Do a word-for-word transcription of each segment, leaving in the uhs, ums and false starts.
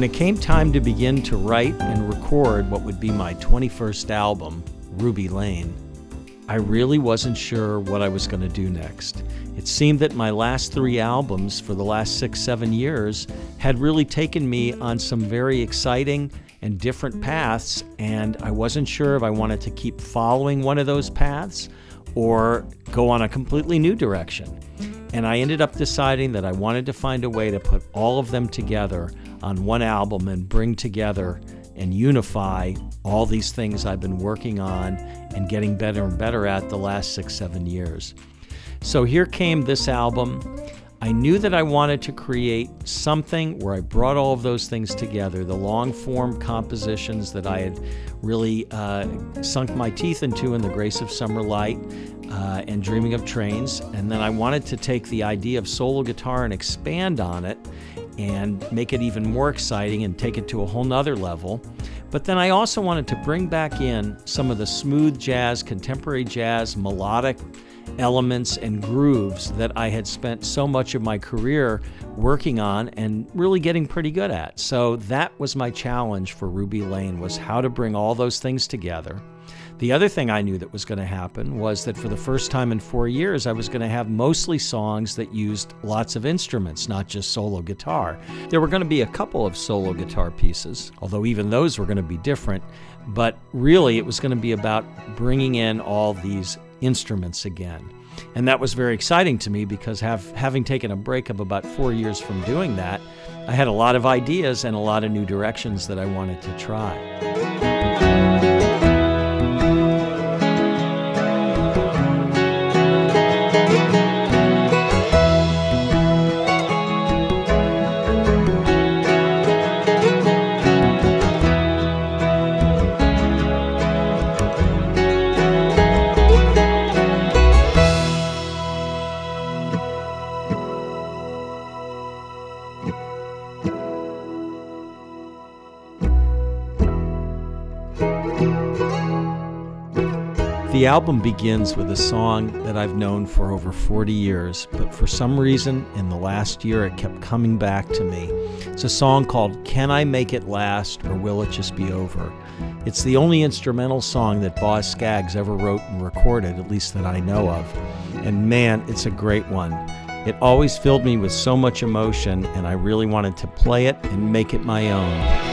When it came time to begin to write and record what would be my twenty-first album, Ruby Lane, I really wasn't sure what I was going to do next. It seemed that my last three albums for the last six, seven years had really taken me on some very exciting and different paths, and I wasn't sure if I wanted to keep following one of those paths or go on a completely new direction. And I ended up deciding that I wanted to find a way to put all of them together on one album and bring together and unify all these things I've been working on and getting better and better at the last six, seven years. So here came this album. I knew that I wanted to create something where I brought all of those things together, the long-form compositions that I had really uh, sunk my teeth into in The Grace of Summer Light uh, and Dreaming of Trains. And then I wanted to take the idea of solo guitar and expand on it and make it even more exciting and take it to a whole nother level. But then I also wanted to bring back in some of the smooth jazz, contemporary jazz, melodic elements and grooves that I had spent so much of my career working on and really getting pretty good at. So that was my challenge for Ruby Lane, was how to bring all those things together. The other thing I knew that was going to happen was that for the first time in four years, I was going to have mostly songs that used lots of instruments, not just solo guitar. There were going to be a couple of solo guitar pieces, although even those were going to be different, but really it was going to be about bringing in all these instruments again. And that was very exciting to me because have, having taken a break of about four years from doing that, I had a lot of ideas and a lot of new directions that I wanted to try. The album begins with a song that I've known for over forty years, but for some reason in the last year it kept coming back to me. It's a song called Can I Make It Last or Will It Just Be Over? It's the only instrumental song that Boz Scaggs ever wrote and recorded, at least that I know of. And man, it's a great one. It always filled me with so much emotion, and I really wanted to play it and make it my own.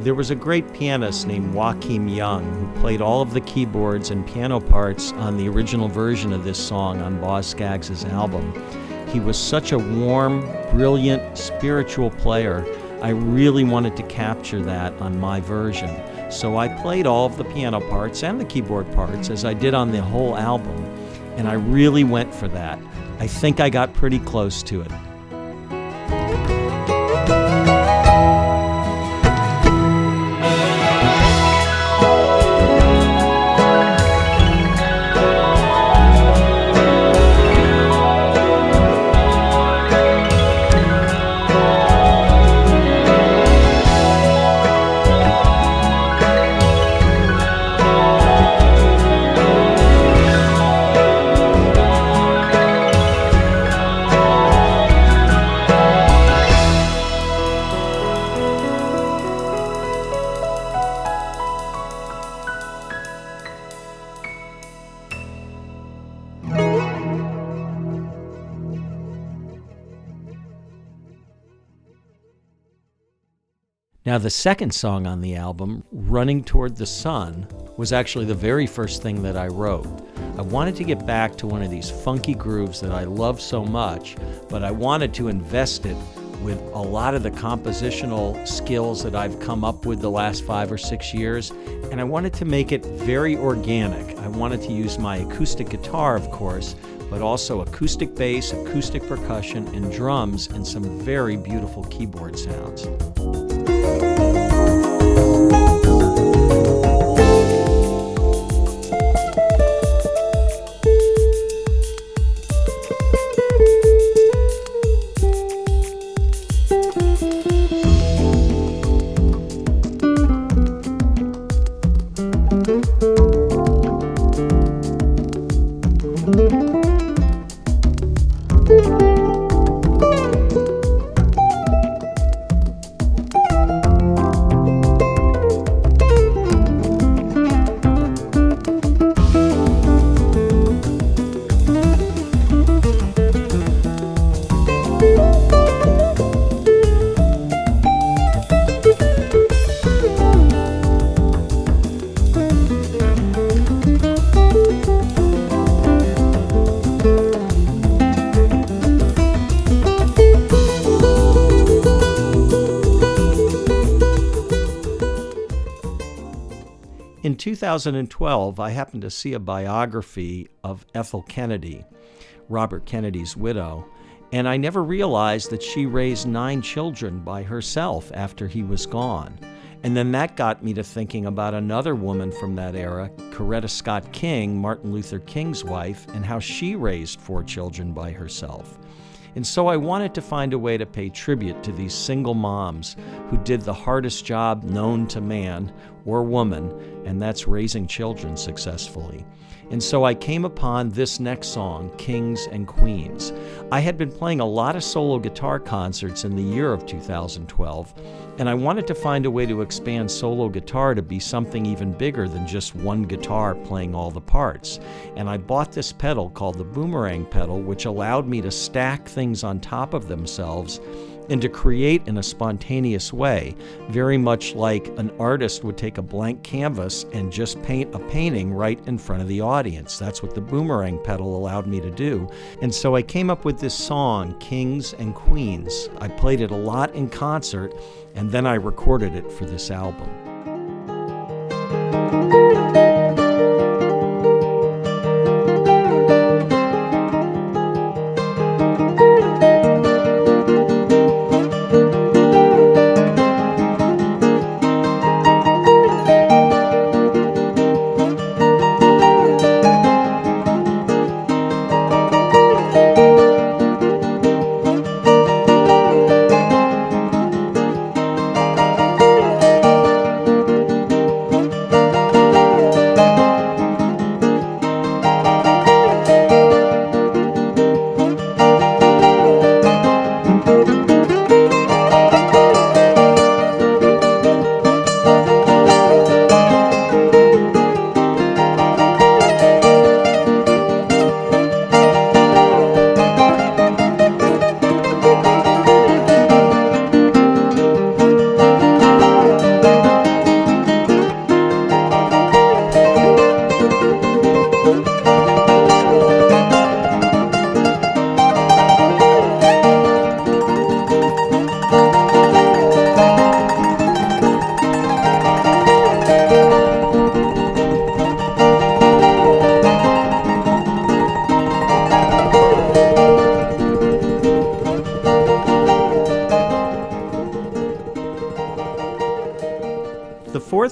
There was a great pianist named Joachim Young who played all of the keyboards and piano parts on the original version of this song on Boz Scaggs' album. He was such a warm, brilliant, spiritual player. I really wanted to capture that on my version. So I played all of the piano parts and the keyboard parts as I did on the whole album, and I really went for that. I think I got pretty close to it. Now, the second song on the album, Running Toward the Sun, was actually the very first thing that I wrote. I wanted to get back to one of these funky grooves that I love so much, but I wanted to invest it with a lot of the compositional skills that I've come up with the last five or six years, and I wanted to make it very organic. I wanted to use my acoustic guitar, of course, but also acoustic bass, acoustic percussion, and drums, and some very beautiful keyboard sounds. two thousand twelve, I happened to see a biography of Ethel Kennedy, Robert Kennedy's widow, and I never realized that she raised nine children by herself after he was gone. And then that got me to thinking about another woman from that era, Coretta Scott King, Martin Luther King's wife, and how she raised four children by herself. And so I wanted to find a way to pay tribute to these single moms who did the hardest job known to man or woman, and that's raising children successfully. And so I came upon this next song, Kings and Queens. I had been playing a lot of solo guitar concerts in the year of two thousand twelve, and I wanted to find a way to expand solo guitar to be something even bigger than just one guitar playing all the parts. And I bought this pedal called the Boomerang pedal, which allowed me to stack things on top of themselves and to create in a spontaneous way, very much like an artist would take a blank canvas and just paint a painting right in front of the audience. That's what the Boomerang pedal allowed me to do. And so I came up with this song, Kings and Queens. I played it a lot in concert, and then I recorded it for this album.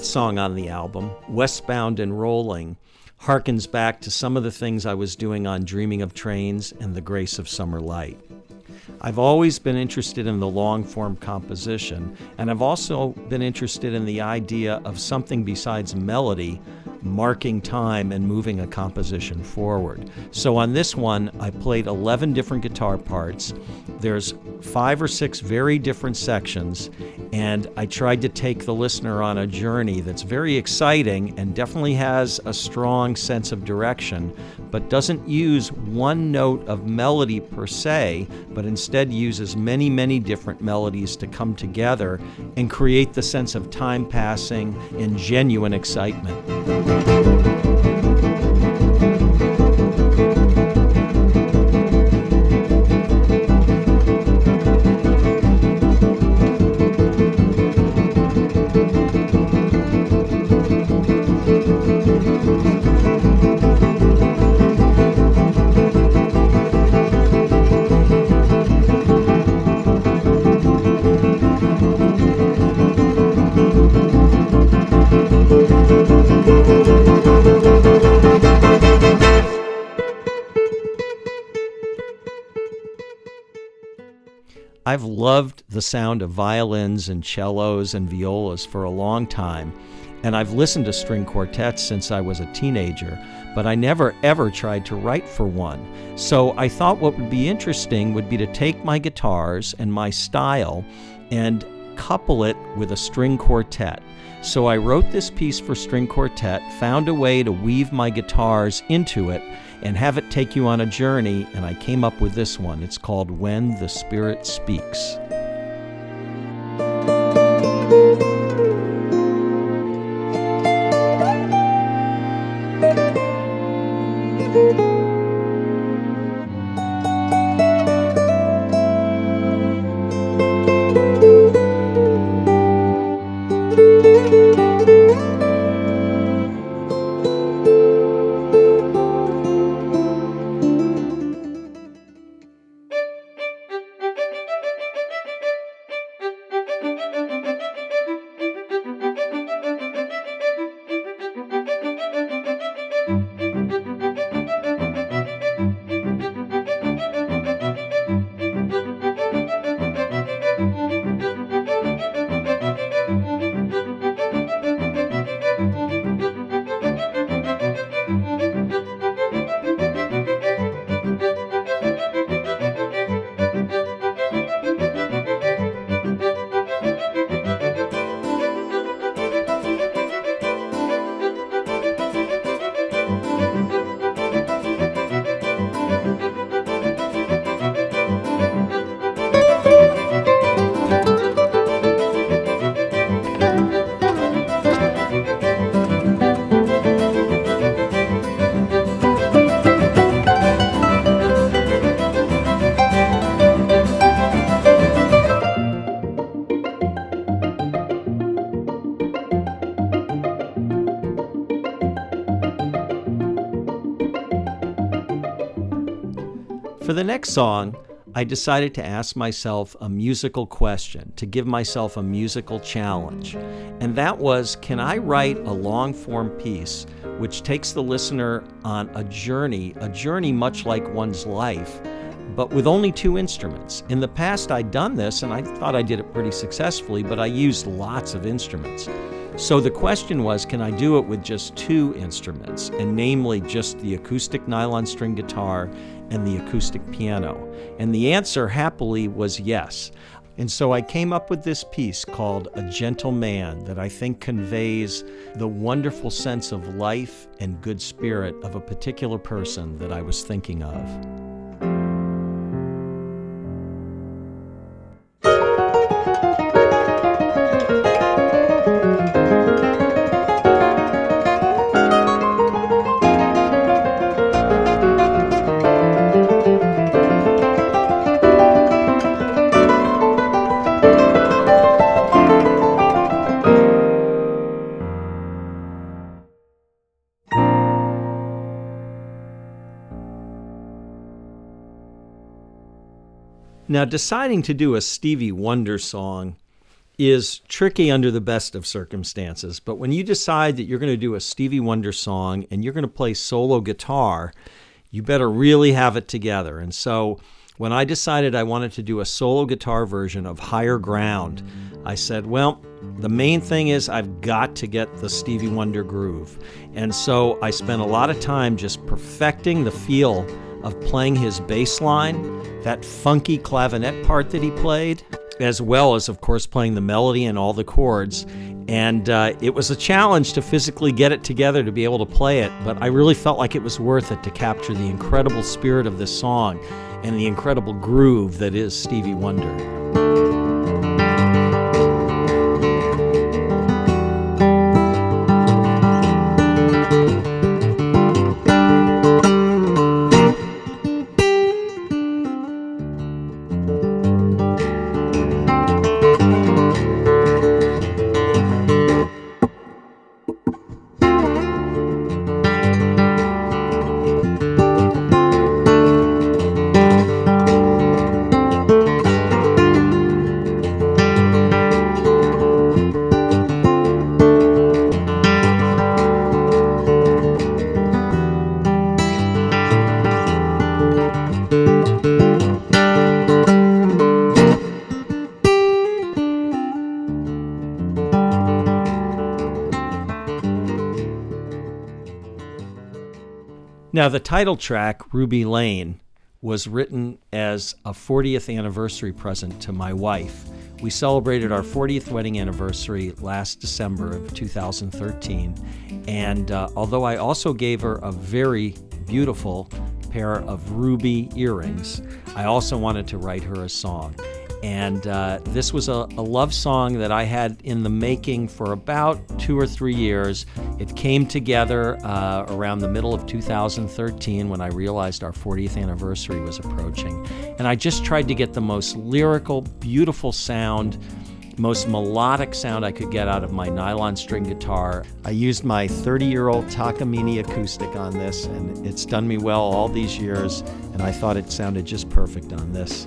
Song on the album, Westbound and Rolling, harkens back to some of the things I was doing on Dreaming of Trains and The Grace of Summer Light. I've always been interested in the long-form composition, and I've also been interested in the idea of something besides melody marking time and moving a composition forward. So on this one, I played eleven different guitar parts. There's five or six very different sections, and I tried to take the listener on a journey that's very exciting and definitely has a strong sense of direction, but doesn't use one note of melody per se, but instead uses many, many different melodies to come together and create the sense of time passing and genuine excitement. I've loved the sound of violins and cellos and violas for a long time, and I've listened to string quartets since I was a teenager, but I never ever tried to write for one. So I thought what would be interesting would be to take my guitars and my style and couple it with a string quartet. So I wrote this piece for string quartet, found a way to weave my guitars into it and have it take you on a journey, and I came up with this one. It's called When the Spirit Speaks. For the next song, I decided to ask myself a musical question, to give myself a musical challenge. And that was, can I write a long-form piece which takes the listener on a journey, a journey much like one's life, but with only two instruments? In the past, I'd done this, and I thought I did it pretty successfully, but I used lots of instruments. So the question was, can I do it with just two instruments, and namely just the acoustic nylon string guitar and the acoustic piano? And the answer, happily, was yes. And so I came up with this piece called A Gentleman that I think conveys the wonderful sense of life and good spirit of a particular person that I was thinking of. Now, deciding to do a Stevie Wonder song is tricky under the best of circumstances, but when you decide that you're going to do a Stevie Wonder song and you're going to play solo guitar, you better really have it together. And so when I decided I wanted to do a solo guitar version of Higher Ground, I said, well, the main thing is I've got to get the Stevie Wonder groove. And so I spent a lot of time just perfecting the feel of playing his bass line, that funky clavinet part that he played, as well as, of course, playing the melody and all the chords. And uh, it was a challenge to physically get it together to be able to play it, but I really felt like it was worth it to capture the incredible spirit of this song and the incredible groove that is Stevie Wonder. Now, the title track, Ruby Lane, was written as a fortieth anniversary present to my wife. We celebrated our fortieth wedding anniversary last December of two thousand thirteen. And uh, although I also gave her a very beautiful pair of ruby earrings, I also wanted to write her a song. And uh, this was a, a love song that I had in the making for about two or three years. It came together uh, around the middle of two thousand thirteen when I realized our fortieth anniversary was approaching. And I just tried to get the most lyrical, beautiful sound, most melodic sound I could get out of my nylon string guitar. I used my thirty-year-old Takamine acoustic on this, and it's done me well all these years, and I thought it sounded just perfect on this.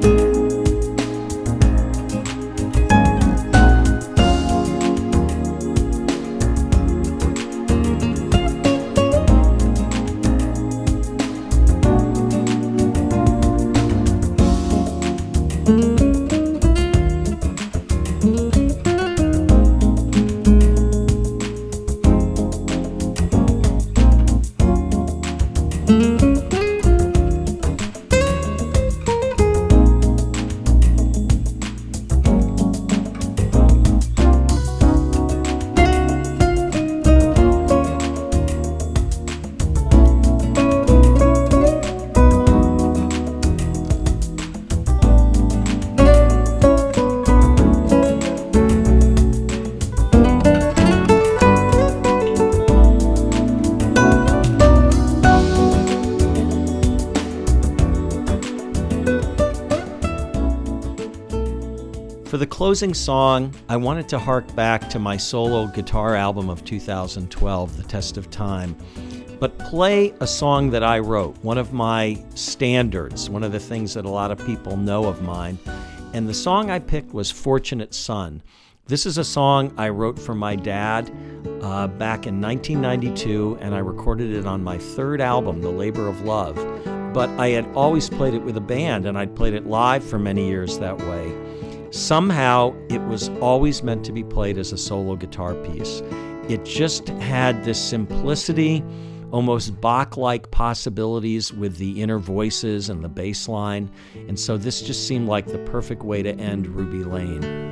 Closing song, I wanted to hark back to my solo guitar album of two thousand twelve, The Test of Time, but play a song that I wrote, one of my standards, one of the things that a lot of people know of mine. And the song I picked was Fortunate Son. This is a song I wrote for my dad uh, back in nineteen ninety-two, and I recorded it on my third album, The Labor of Love. But I had always played it with a band, and I'd played it live for many years that way. Somehow, it was always meant to be played as a solo guitar piece. It just had this simplicity, almost Bach-like possibilities with the inner voices and the bass line. And so this just seemed like the perfect way to end Ruby Lane.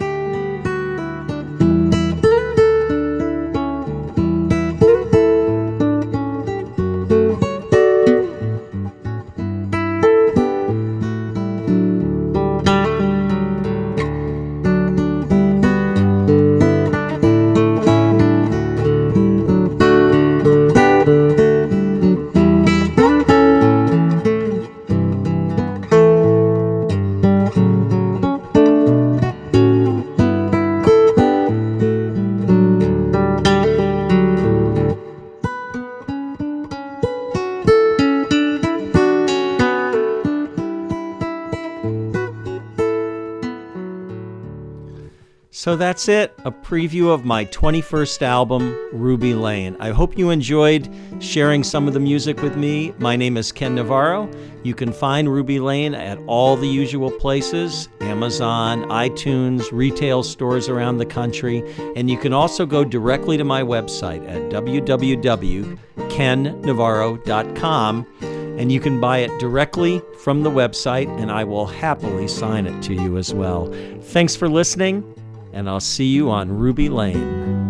So that's it, a preview of my twenty-first album, Ruby Lane. I hope you enjoyed sharing some of the music with me. My name is Ken Navarro. You can find Ruby Lane at all the usual places, Amazon, iTunes, retail stores around the country. And you can also go directly to my website at w w w dot ken navarro dot com. And you can buy it directly from the website, and I will happily sign it to you as well. Thanks for listening. And I'll see you on Ruby Lane.